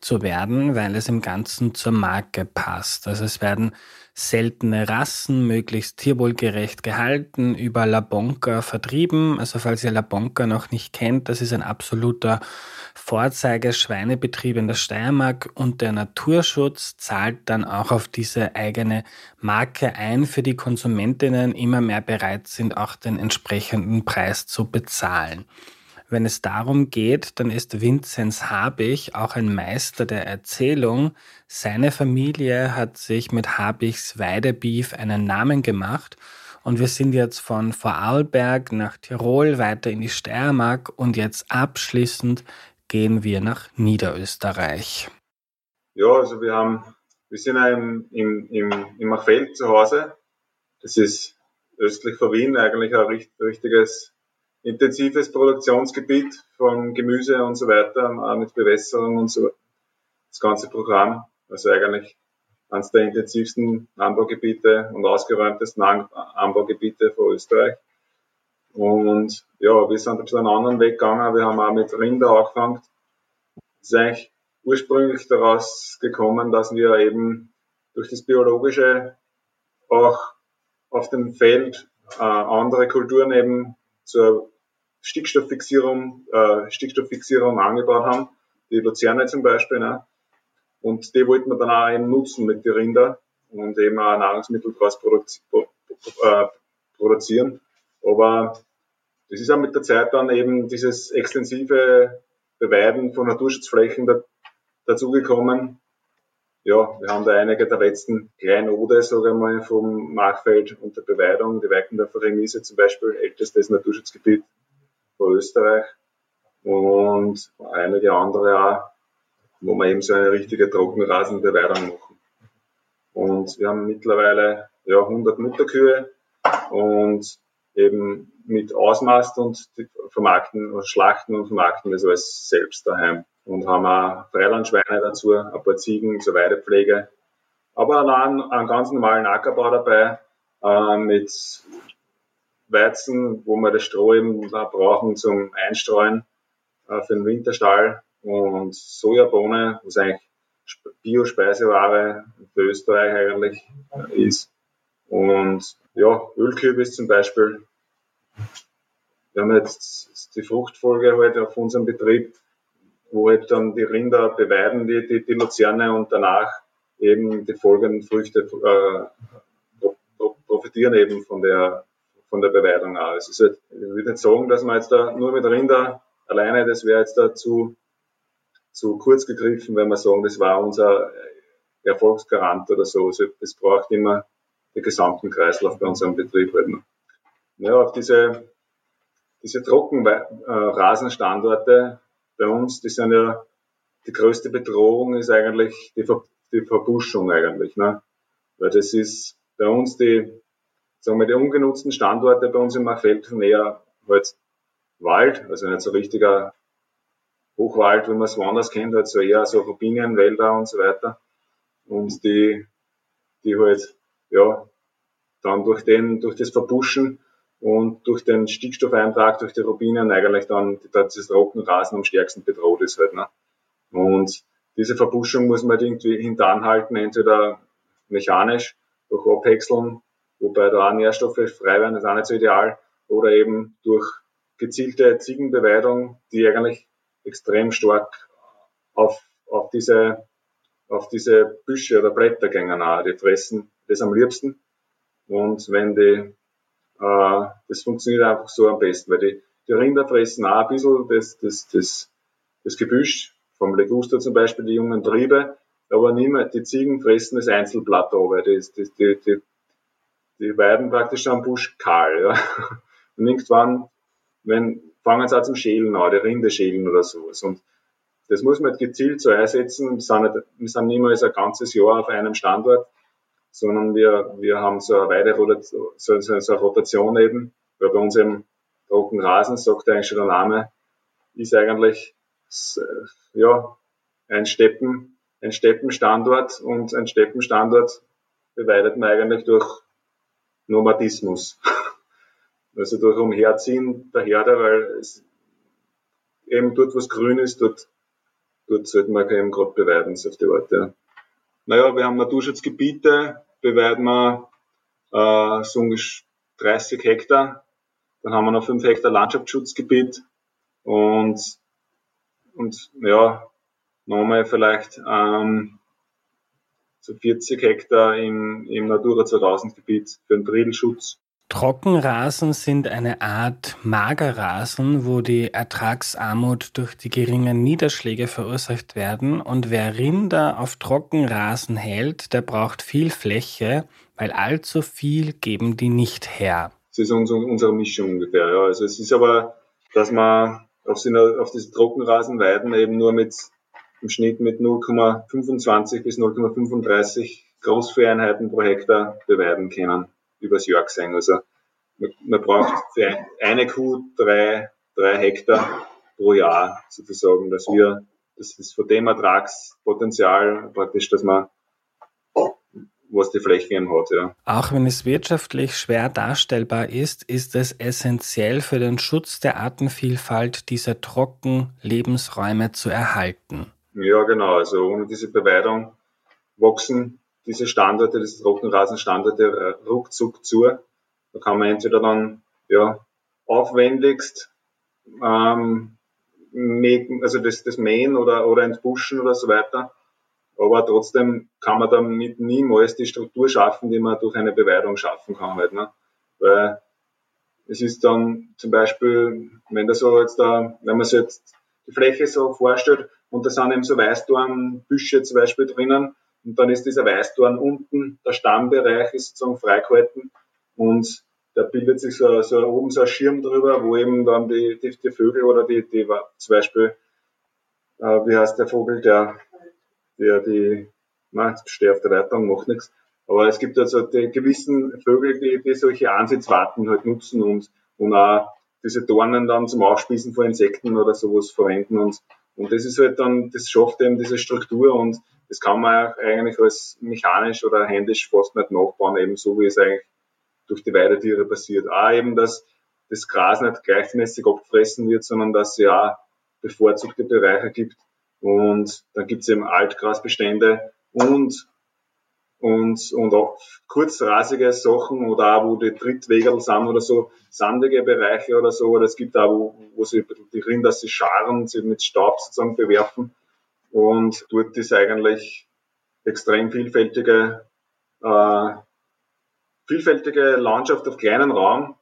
zu werden, weil es im Ganzen zur Marke passt. Also es werden seltene Rassen möglichst tierwohlgerecht gehalten, über La Bonca vertrieben. Also falls ihr La Bonca noch nicht kennt, das ist ein absoluter Vorzeigeschweinebetrieb in der Steiermark, und der Naturschutz zahlt dann auch auf diese eigene Marke ein, für die Konsumentinnen immer mehr bereit sind, auch den entsprechenden Preis zu bezahlen. Wenn es darum geht, dann ist Vinzenz Harbich auch ein Meister der Erzählung. Seine Familie hat sich mit Harbichs Weidebeef einen Namen gemacht, und wir sind jetzt von Vorarlberg nach Tirol weiter in die Steiermark, und jetzt abschließend gehen wir nach Niederösterreich. Ja, also wir haben, wir sind ja im, im, im, im Marchfeld zu Hause. Das ist östlich von Wien eigentlich ein richt, richtiges intensives Produktionsgebiet von Gemüse und so weiter, auch mit Bewässerung und so, das ganze Programm. Also eigentlich eines der intensivsten Anbaugebiete und ausgeräumtesten Anbaugebiete von Österreich. Und ja, wir sind ein bisschen einen anderen Weg gegangen. Wir haben auch mit Rinder angefangen. Es ist eigentlich ursprünglich daraus gekommen, dass wir eben durch das Biologische auch auf dem Feld äh, andere Kulturen eben zur Stickstofffixierung, äh, Stickstofffixierung angebaut haben, die Luzerne zum Beispiel, ne? Und die wollten wir dann auch eben nutzen mit den Rindern und eben auch Nahrungsmittel daraus produzi- äh, produzieren. Aber das ist auch mit der Zeit dann eben dieses extensive Beweiden von Naturschutzflächen da, dazugekommen. Ja, wir haben da einige der letzten Kleinode, sage ich mal, vom Marchfeld unter Beweidung, die Weikendorfer Wiese zum Beispiel, ältestes Naturschutzgebiet von Österreich, und einige andere auch, wo wir eben so eine richtige Trockenrasenbeweidung machen. Und wir haben mittlerweile ja hundert Mutterkühe und eben mit Ausmast und vermarkten, und schlachten und vermarkten das alles selbst daheim. Und haben auch Freilandschweine dazu, ein paar Ziegen zur Weidepflege. Aber auch einen, einen ganz normalen Ackerbau dabei, äh, mit Weizen, wo wir das Stroh eben da brauchen zum Einstreuen äh, für den Winterstall, und Sojabohne, was eigentlich Bio-Speiseware für Österreich eigentlich äh, ist. Und ja, Ölkürbis zum Beispiel. Wir haben jetzt die Fruchtfolge halt auf unserem Betrieb, wo halt dann die Rinder beweiden, die, die, die Luzerne, und danach eben die folgenden Früchte äh, profitieren eben von der, von der Beweidung auch. Also halt, ich würde nicht sagen, dass man jetzt da nur mit Rinder alleine, das wäre jetzt da zu, zu kurz gegriffen, wenn wir sagen, das war unser Erfolgsgarant oder so. Also es braucht immer den gesamten Kreislauf bei unserem Betrieb halt noch. Naja, auf diese, diese Trockenrasenstandorte, bei uns, die sind ja, die größte Bedrohung ist eigentlich die, Ver, die Verbuschung eigentlich, ne? Weil das ist bei uns die, sagen wir, die ungenutzten Standorte bei uns im Marchfeld sind eher halt Wald, also nicht so richtiger Hochwald, wie man es woanders kennt, halt so eher so Robinienwälder und so weiter. Und die, die halt, ja, dann durch den, durch das Verbuschen und durch den Stickstoffeintrag, durch die Robinien eigentlich dann das Trockenrasen am stärksten bedroht ist halt, ne? Und diese Verbuschung muss man irgendwie hintanhalten, entweder mechanisch durch Abhäckseln, wobei da auch Nährstoffe frei werden, das ist auch nicht so ideal, oder eben durch gezielte Ziegenbeweidung, die eigentlich extrem stark auf, auf diese, auf diese Büsche oder Blätter gängen, die fressen das am liebsten. Und wenn die das funktioniert einfach so am besten, weil die, die Rinder fressen auch ein bisschen das, das, das, das Gebüsch, vom Leguster zum Beispiel, die jungen Triebe, aber nicht mehr, die Ziegen fressen das Einzelblatt da, weil die, die, die, die, die weiden praktisch am Busch kahl, ja. Und irgendwann, wenn, fangen sie auch zum Schälen an, die Rinde schälen oder sowas. Und das muss man gezielt so einsetzen. Wir sind nicht, wir sind niemals ein ganzes Jahr auf einem Standort, sondern wir, wir haben so eine Weiderotation, so, so, so eine Rotation eben, weil bei uns eben Trockenrasen, sagt eigentlich schon der Name, ist eigentlich, ja, ein Steppen, ein Steppenstandort, und ein Steppenstandort beweidet man eigentlich durch Nomadismus. Also durch Umherziehen der Herde, weil es eben dort, was grün ist, dort, dort sollte man eben gerade beweiden, auf die Art, ja. Naja, wir haben Naturschutzgebiete, beweiden wir äh, so ungefähr dreißig Hektar, dann haben wir noch fünf Hektar Landschaftsschutzgebiet und, und ja, nochmal vielleicht ähm, so vierzig Hektar im, im Natura zweitausend Gebiet für den Pridelschutz. Trockenrasen sind eine Art Magerrasen, wo die Ertragsarmut durch die geringen Niederschläge verursacht werden. Und wer Rinder auf Trockenrasen hält, der braucht viel Fläche, weil allzu viel geben die nicht her. Das ist unsere, unsere Mischung ungefähr. Ja. Also es ist aber, dass man auf, auf diese Trockenrasenweiden eben nur mit im Schnitt mit null Komma fünfundzwanzig bis null Komma fünfunddreißig Großflächeneinheiten pro Hektar beweiden können. Übers Jahr gesehen. Also man, man braucht für eine Kuh drei, drei Hektar pro Jahr sozusagen, dass wir, das ist von dem Ertragspotenzial praktisch, dass man was die Flächen hat. Ja. Auch wenn es wirtschaftlich schwer darstellbar ist, ist es essentiell für den Schutz der Artenvielfalt dieser trockenen Lebensräume zu erhalten. Ja, genau. Also ohne diese Beweidung wachsen diese Standorte, diese Trockenrasenstandorte ruckzuck zu. Da kann man entweder dann ja aufwendigst ähm, mähen, also das, das Mähen oder, oder entbuschen oder so weiter. Aber trotzdem kann man damit niemals die Struktur schaffen, die man durch eine Beweidung schaffen kann. Halt, ne? Weil es ist dann zum Beispiel, wenn, das so jetzt da, wenn man sich jetzt die Fläche so vorstellt und da sind eben so Weißdornbüsche zum Beispiel drinnen, und dann ist dieser Weißdorn unten, der Stammbereich ist sozusagen freigehalten und da bildet sich so, so oben so ein Schirm drüber, wo eben dann die, die, die Vögel oder die, die zum Beispiel, äh, wie heißt der Vogel, der, der die, na, jetzt stehe ich auf der Leitung, macht nichts, aber es gibt also die gewissen Vögel, die, die solche Ansitzwarten halt nutzen und, und auch diese Dornen dann zum Aufspießen von Insekten oder sowas verwenden und, und das ist halt dann, das schafft eben diese Struktur und das kann man eigentlich als mechanisch oder händisch fast nicht nachbauen, eben so wie es eigentlich durch die Weidetiere passiert. Auch eben, dass das Gras nicht gleichmäßig abgefressen wird, sondern dass es ja bevorzugte Bereiche gibt. Und dann gibt es eben Altgrasbestände und, und, und auch kurzrasige Sachen oder auch, wo die Trittwege sind oder so, sandige Bereiche oder so. Oder es gibt auch, wo, wo sie die Rinder sich scharen, sie mit Staub sozusagen bewerfen. Und dort ist eigentlich extrem vielfältige, äh, vielfältige Landschaft auf kleinen Raum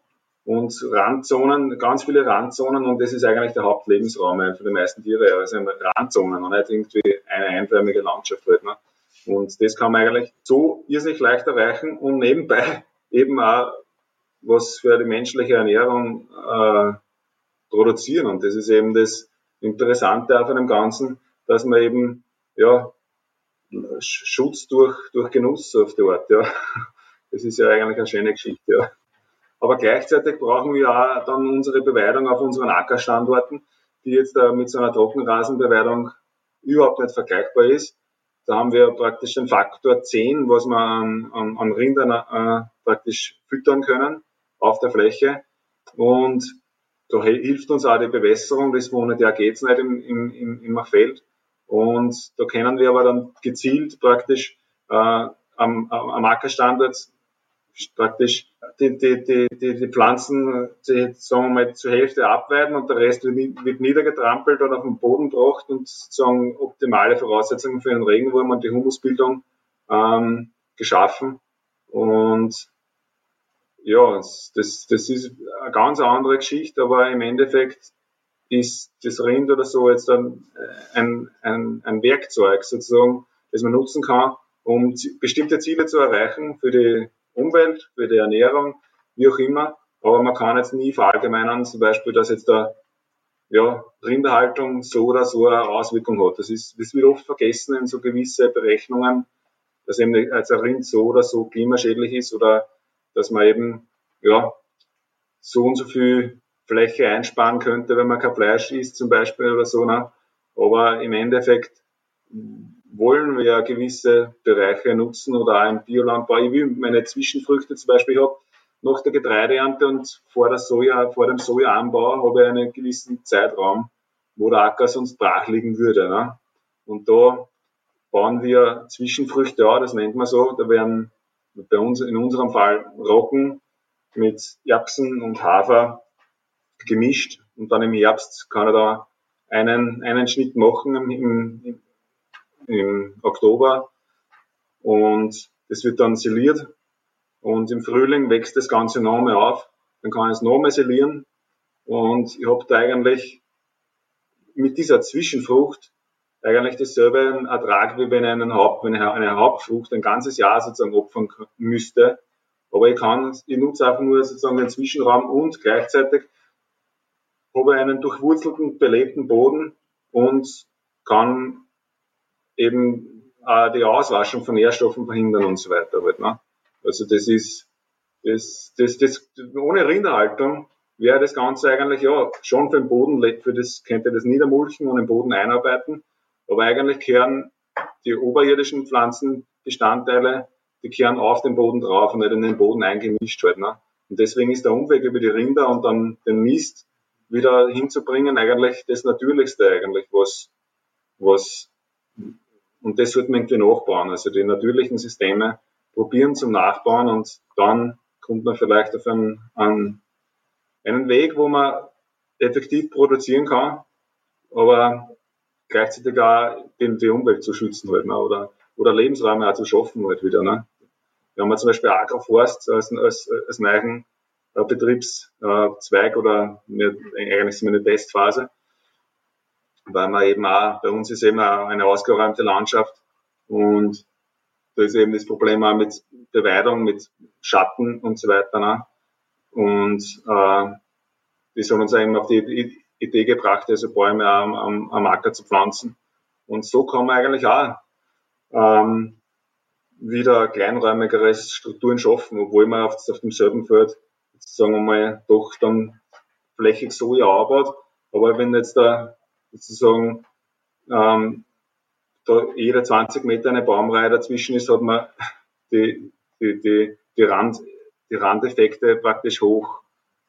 und Randzonen, ganz viele Randzonen und das ist eigentlich der Hauptlebensraum für die meisten Tiere, also Randzonen und nicht irgendwie eine einförmige Landschaft halt, ne? Und das kann man eigentlich so irrsinnig leicht erreichen und nebenbei eben auch was für die menschliche Ernährung äh, produzieren und das ist eben das Interessante auf einem Ganzen, dass man eben, ja, Schutz durch, durch Genuss auf die Art, ja. Das ist ja eigentlich eine schöne Geschichte, ja. Aber gleichzeitig brauchen wir auch dann unsere Beweidung auf unseren Ackerstandorten, die jetzt da mit so einer Trockenrasenbeweidung überhaupt nicht vergleichbar ist. Da haben wir praktisch den Faktor zehn, was wir an, an, an Rindern äh, praktisch füttern können auf der Fläche. Und da hilft uns auch die Bewässerung, das ohne der geht es nicht im, im, im Feld. Und da können wir aber dann gezielt praktisch äh, am, am Ackerstandort praktisch die, die, die, die, die Pflanzen die, sagen wir mal, zur Hälfte abweiden und der Rest wird, wird niedergetrampelt und auf den Boden gebracht und sozusagen optimale Voraussetzungen für den Regenwurm und die Humusbildung ähm, geschaffen. Und ja, das, das ist eine ganz andere Geschichte, aber im Endeffekt ist das Rind oder so jetzt ein, ein, ein, ein Werkzeug sozusagen, das man nutzen kann, um bestimmte Ziele zu erreichen für die Umwelt, für die Ernährung, wie auch immer. Aber man kann jetzt nie verallgemeinern, zum Beispiel, dass jetzt da, ja, Rinderhaltung so oder so eine Auswirkung hat. Das ist, das wird oft vergessen in so gewisse Berechnungen, dass eben als ein Rind so oder so klimaschädlich ist oder dass man eben, ja, so und so viel Fläche einsparen könnte, wenn man kein Fleisch isst zum Beispiel oder so. Ne? Aber im Endeffekt wollen wir ja gewisse Bereiche nutzen oder auch im Biolandbau. Ich will meine Zwischenfrüchte zum Beispiel, ich habe nach der Getreideernte und vor, der Soja, vor dem Sojaanbau habe ich einen gewissen Zeitraum, wo der Acker sonst brach liegen würde. Ne? Und da bauen wir Zwischenfrüchte an, das nennt man so. Da werden bei uns, in unserem Fall, Roggen mit Erbsen und Hafer gemischt. Und dann im Herbst kann er da einen, einen Schnitt machen im, im, im Oktober. Und das wird dann siliert. Und im Frühling wächst das Ganze nochmal auf. Dann kann ich es nochmal silieren. Und ich habe da eigentlich mit dieser Zwischenfrucht eigentlich dasselbe Ertrag, wie wenn ich, einen Haupt, wenn ich eine Hauptfrucht ein ganzes Jahr sozusagen opfern müsste. Aber ich kann, ich nutze einfach nur sozusagen den Zwischenraum und gleichzeitig habe ich einen durchwurzelten, belebten Boden und kann eben äh, die Auswaschung von Nährstoffen verhindern und so weiter. Halt, ne? Also das ist, das, das, das, ohne Rinderhaltung wäre das Ganze eigentlich, ja, schon für den Boden, für das könnte das niedermulchen und den Boden einarbeiten. Aber eigentlich kehren die oberirdischen Pflanzenbestandteile, die kehren auf den Boden drauf und nicht in den Boden eingemischt halt, ne? Und deswegen ist der Umweg über die Rinder und dann den Mist wieder hinzubringen, eigentlich das Natürlichste eigentlich, was, was, und das sollte man irgendwie nachbauen. Also die natürlichen Systeme probieren zum Nachbauen und dann kommt man vielleicht auf einen, einen, einen Weg, wo man effektiv produzieren kann, aber gleichzeitig auch den, die Umwelt zu schützen halt, ne? oder, oder Lebensräume auch zu schaffen halt wieder. Ne? Wir haben ja zum Beispiel Agroforst als, als, als neuen Betriebszweig oder nicht, eigentlich sind wir eine Testphase, weil man eben auch, bei uns ist eben auch eine ausgeräumte Landschaft und da ist eben das Problem auch mit Beweidung, mit Schatten und so weiter. Ne? Und äh, das hat uns eben auf die Idee gebracht, also Bäume am, am, am Acker zu pflanzen. Und so kann man eigentlich auch ähm, wieder kleinräumigere Strukturen schaffen, obwohl man auf, auf demselben Feld, sagen wir mal, doch dann flächig Soja anbaut. Aber wenn jetzt da sozusagen ähm, da jeder zwanzig Meter eine Baumreihe dazwischen ist, hat man die, die, die, die, Rand, die Randeffekte praktisch hoch,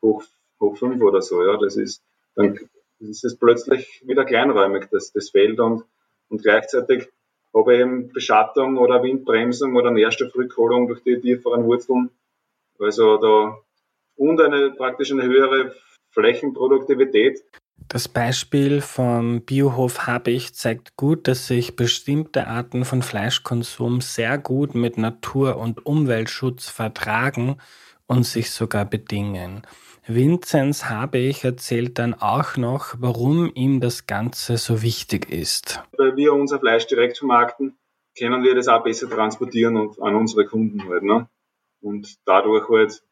hoch, hoch fünf oder so. Ja, das ist, dann ist es plötzlich wieder kleinräumig, das, das Feld und, und gleichzeitig habe ich eben Beschattung oder Windbremsung oder Nährstoffrückholung durch die tieferen Wurzeln. Also da, und eine praktisch eine höhere Flächenproduktivität. Das Beispiel vom Biohof Harbich zeigt gut, dass sich bestimmte Arten von Fleischkonsum sehr gut mit Natur- und Umweltschutz vertragen und sich sogar bedingen. Vinzenz Harbich erzählt dann auch noch, warum ihm das Ganze so wichtig ist. Weil wir unser Fleisch direkt vermarkten, können wir das auch besser transportieren und an unsere Kunden halt, ne? Und dadurch halt,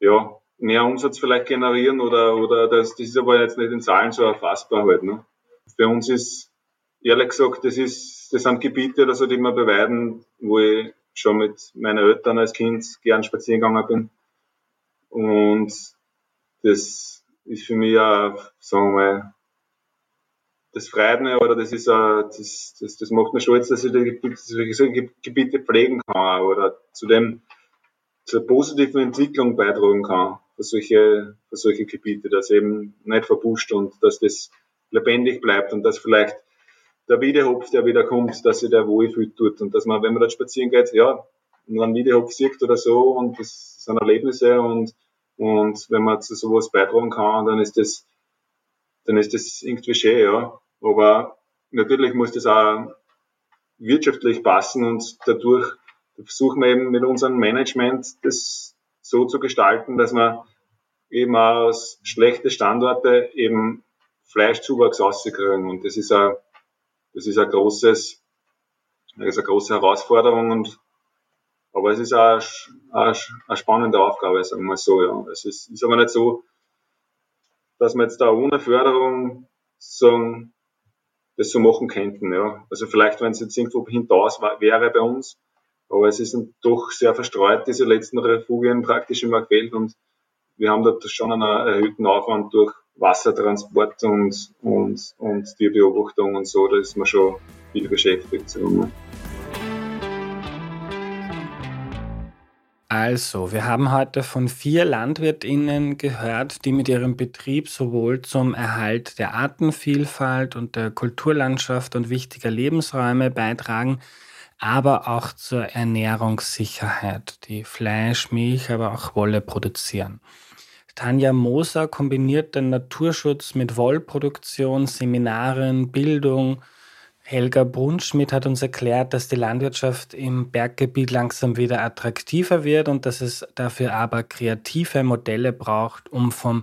ja, mehr Umsatz vielleicht generieren oder, oder das, das ist aber jetzt nicht in Zahlen so erfassbar halt, ne? Für uns ist, ehrlich gesagt, das ist, das sind Gebiete oder so, die wir beweiden, wo ich schon mit meinen Eltern als Kind gern spazieren gegangen bin. Und das ist für mich auch, sagen wir mal, das freut mich oder das ist auch, das, das, das macht mir stolz, dass ich diese Gebiete pflegen kann oder zu dem, zur positiven Entwicklung beitragen kann für solche, für solche Gebiete, dass eben nicht verpuscht und dass das lebendig bleibt und dass vielleicht der Wiedehopf, der wieder kommt, dass sich der wohlfühlt tut und dass man, wenn man dort spazieren geht, ja, einen Wiedehopf sieht oder so und das sind Erlebnisse und, und wenn man zu sowas beitragen kann, dann ist das, dann ist das irgendwie schön, ja. Aber natürlich muss das auch wirtschaftlich passen und dadurch versuchen wir eben mit unserem Management das so zu gestalten, dass man eben aus schlechten Standorten eben Fleischzuwachs rauskriegen. Und das ist ein, das ist ein großes, das ist eine große Herausforderung und, aber es ist auch eine spannende Aufgabe, sagen wir so, ja. Es ist, ist aber nicht so, dass wir jetzt da ohne Förderung so, das so machen könnten, ja. Also vielleicht, wenn es jetzt irgendwo hinaus wäre bei uns, aber es ist doch sehr verstreut, diese letzten Refugien praktisch im Marchfeld und wir haben dort schon einen erhöhten Aufwand durch Wassertransport und, und, und Tierbeobachtung und so, da ist man schon viel beschäftigt. So. Also, wir haben heute von vier LandwirtInnen gehört, die mit ihrem Betrieb sowohl zum Erhalt der Artenvielfalt und der Kulturlandschaft und wichtiger Lebensräume beitragen, aber auch zur Ernährungssicherheit, die Fleisch, Milch, aber auch Wolle produzieren. Tanja Moser kombiniert den Naturschutz mit Wollproduktion, Seminaren, Bildung. Helga Brunnschmid hat uns erklärt, dass die Landwirtschaft im Berggebiet langsam wieder attraktiver wird und dass es dafür aber kreative Modelle braucht, um vom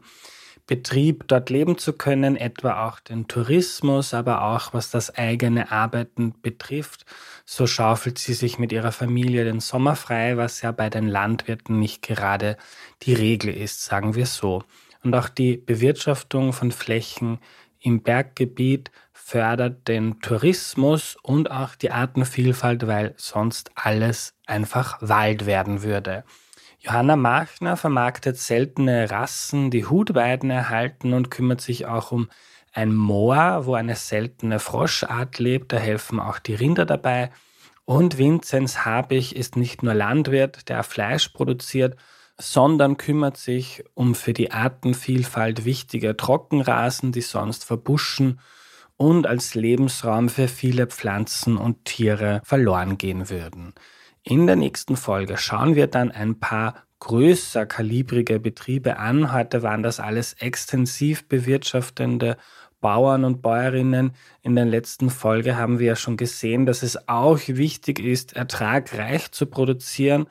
Betrieb dort leben zu können, etwa auch den Tourismus, aber auch was das eigene Arbeiten betrifft. So schaufelt sie sich mit ihrer Familie den Sommer frei, was ja bei den Landwirten nicht gerade die Regel ist, sagen wir so. Und auch die Bewirtschaftung von Flächen im Berggebiet fördert den Tourismus und auch die Artenvielfalt, weil sonst alles einfach Wald werden würde. Johanna Marchner vermarktet seltene Rassen, die Hutweiden erhalten, und kümmert sich auch um ein Moor, wo eine seltene Froschart lebt. Da helfen auch die Rinder dabei. Und Vinzenz Harbich ist nicht nur Landwirt, der Fleisch produziert, sondern kümmert sich um für die Artenvielfalt wichtige Trockenrasen, die sonst verbuschen und als Lebensraum für viele Pflanzen und Tiere verloren gehen würden. In der nächsten Folge schauen wir dann ein paar größer kalibrige Betriebe an. Heute waren das alles extensiv bewirtschaftende Bauern und Bäuerinnen. In der letzten Folge haben wir ja schon gesehen, dass es auch wichtig ist, ertragreich zu produzieren,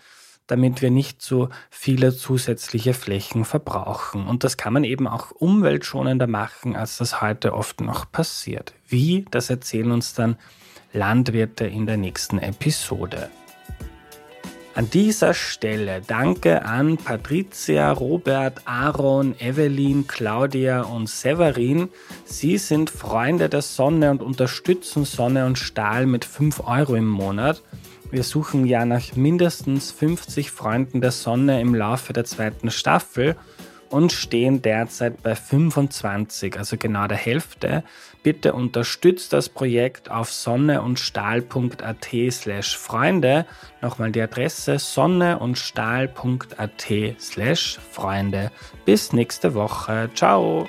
damit wir nicht so viele zusätzliche Flächen verbrauchen. Und das kann man eben auch umweltschonender machen, als das heute oft noch passiert. Wie, das erzählen uns dann Landwirte in der nächsten Episode. An dieser Stelle danke an Patricia, Robert, Aaron, Evelyn, Claudia und Severin. Sie sind Freunde der Sonne und unterstützen Sonne und Stahl mit fünf Euro im Monat. Wir suchen ja nach mindestens fünfzig Freunden der Sonne im Laufe der zweiten Staffel und stehen derzeit bei fünfundzwanzig, also genau der Hälfte. Bitte unterstützt das Projekt auf sonneundstahl.at slash Freunde. Nochmal die Adresse sonneundstahl.at slash Freunde. Bis nächste Woche. Ciao!